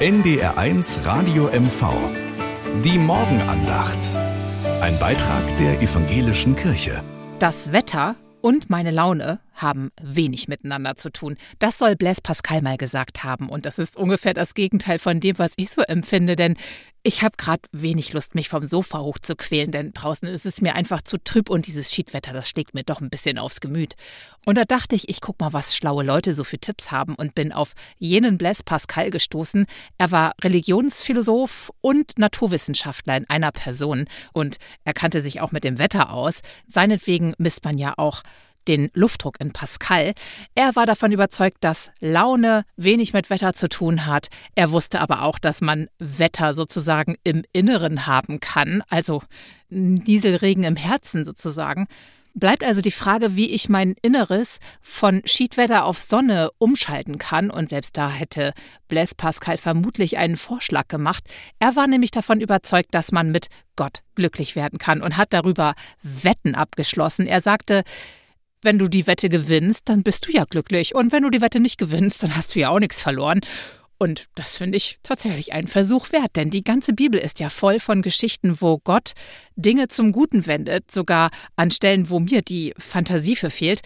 NDR 1 Radio MV. Die Morgenandacht. Ein Beitrag der evangelischen Kirche. Das Wetter und meine Laune haben wenig miteinander zu tun. Das soll Blaise Pascal mal gesagt haben. Und das ist ungefähr das Gegenteil von dem, was ich so empfinde. Denn ich habe gerade wenig Lust, mich vom Sofa hoch zu quälen. Denn draußen ist es mir einfach zu trüb. Und dieses Schiedwetter, das schlägt mir doch ein bisschen aufs Gemüt. Und da dachte ich, ich guck mal, was schlaue Leute so für Tipps haben. Und bin auf jenen Blaise Pascal gestoßen. Er war Religionsphilosoph und Naturwissenschaftler in einer Person. Und er kannte sich auch mit dem Wetter aus. Seinetwegen misst man ja auch den Luftdruck in Pascal. Er war davon überzeugt, dass Laune wenig mit Wetter zu tun hat. Er wusste aber auch, dass man Wetter sozusagen im Inneren haben kann, also Nieselregen im Herzen sozusagen. Bleibt also die Frage, wie ich mein Inneres von Schiedwetter auf Sonne umschalten kann. Und selbst da hätte Blaise Pascal vermutlich einen Vorschlag gemacht. Er war nämlich davon überzeugt, dass man mit Gott glücklich werden kann und hat darüber Wetten abgeschlossen. Er sagte: Wenn du die Wette gewinnst, dann bist du ja glücklich. Und wenn du die Wette nicht gewinnst, dann hast du ja auch nichts verloren. Und das finde ich tatsächlich einen Versuch wert, denn die ganze Bibel ist ja voll von Geschichten, wo Gott Dinge zum Guten wendet, sogar an Stellen, wo mir die Fantasie verfehlt.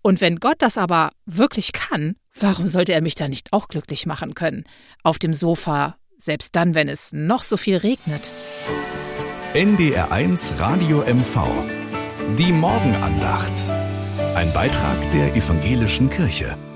Und wenn Gott das aber wirklich kann, warum sollte er mich dann nicht auch glücklich machen können? Auf dem Sofa, selbst dann, wenn es noch so viel regnet. NDR 1 Radio MV. Die Morgenandacht. Ein Beitrag der evangelischen Kirche.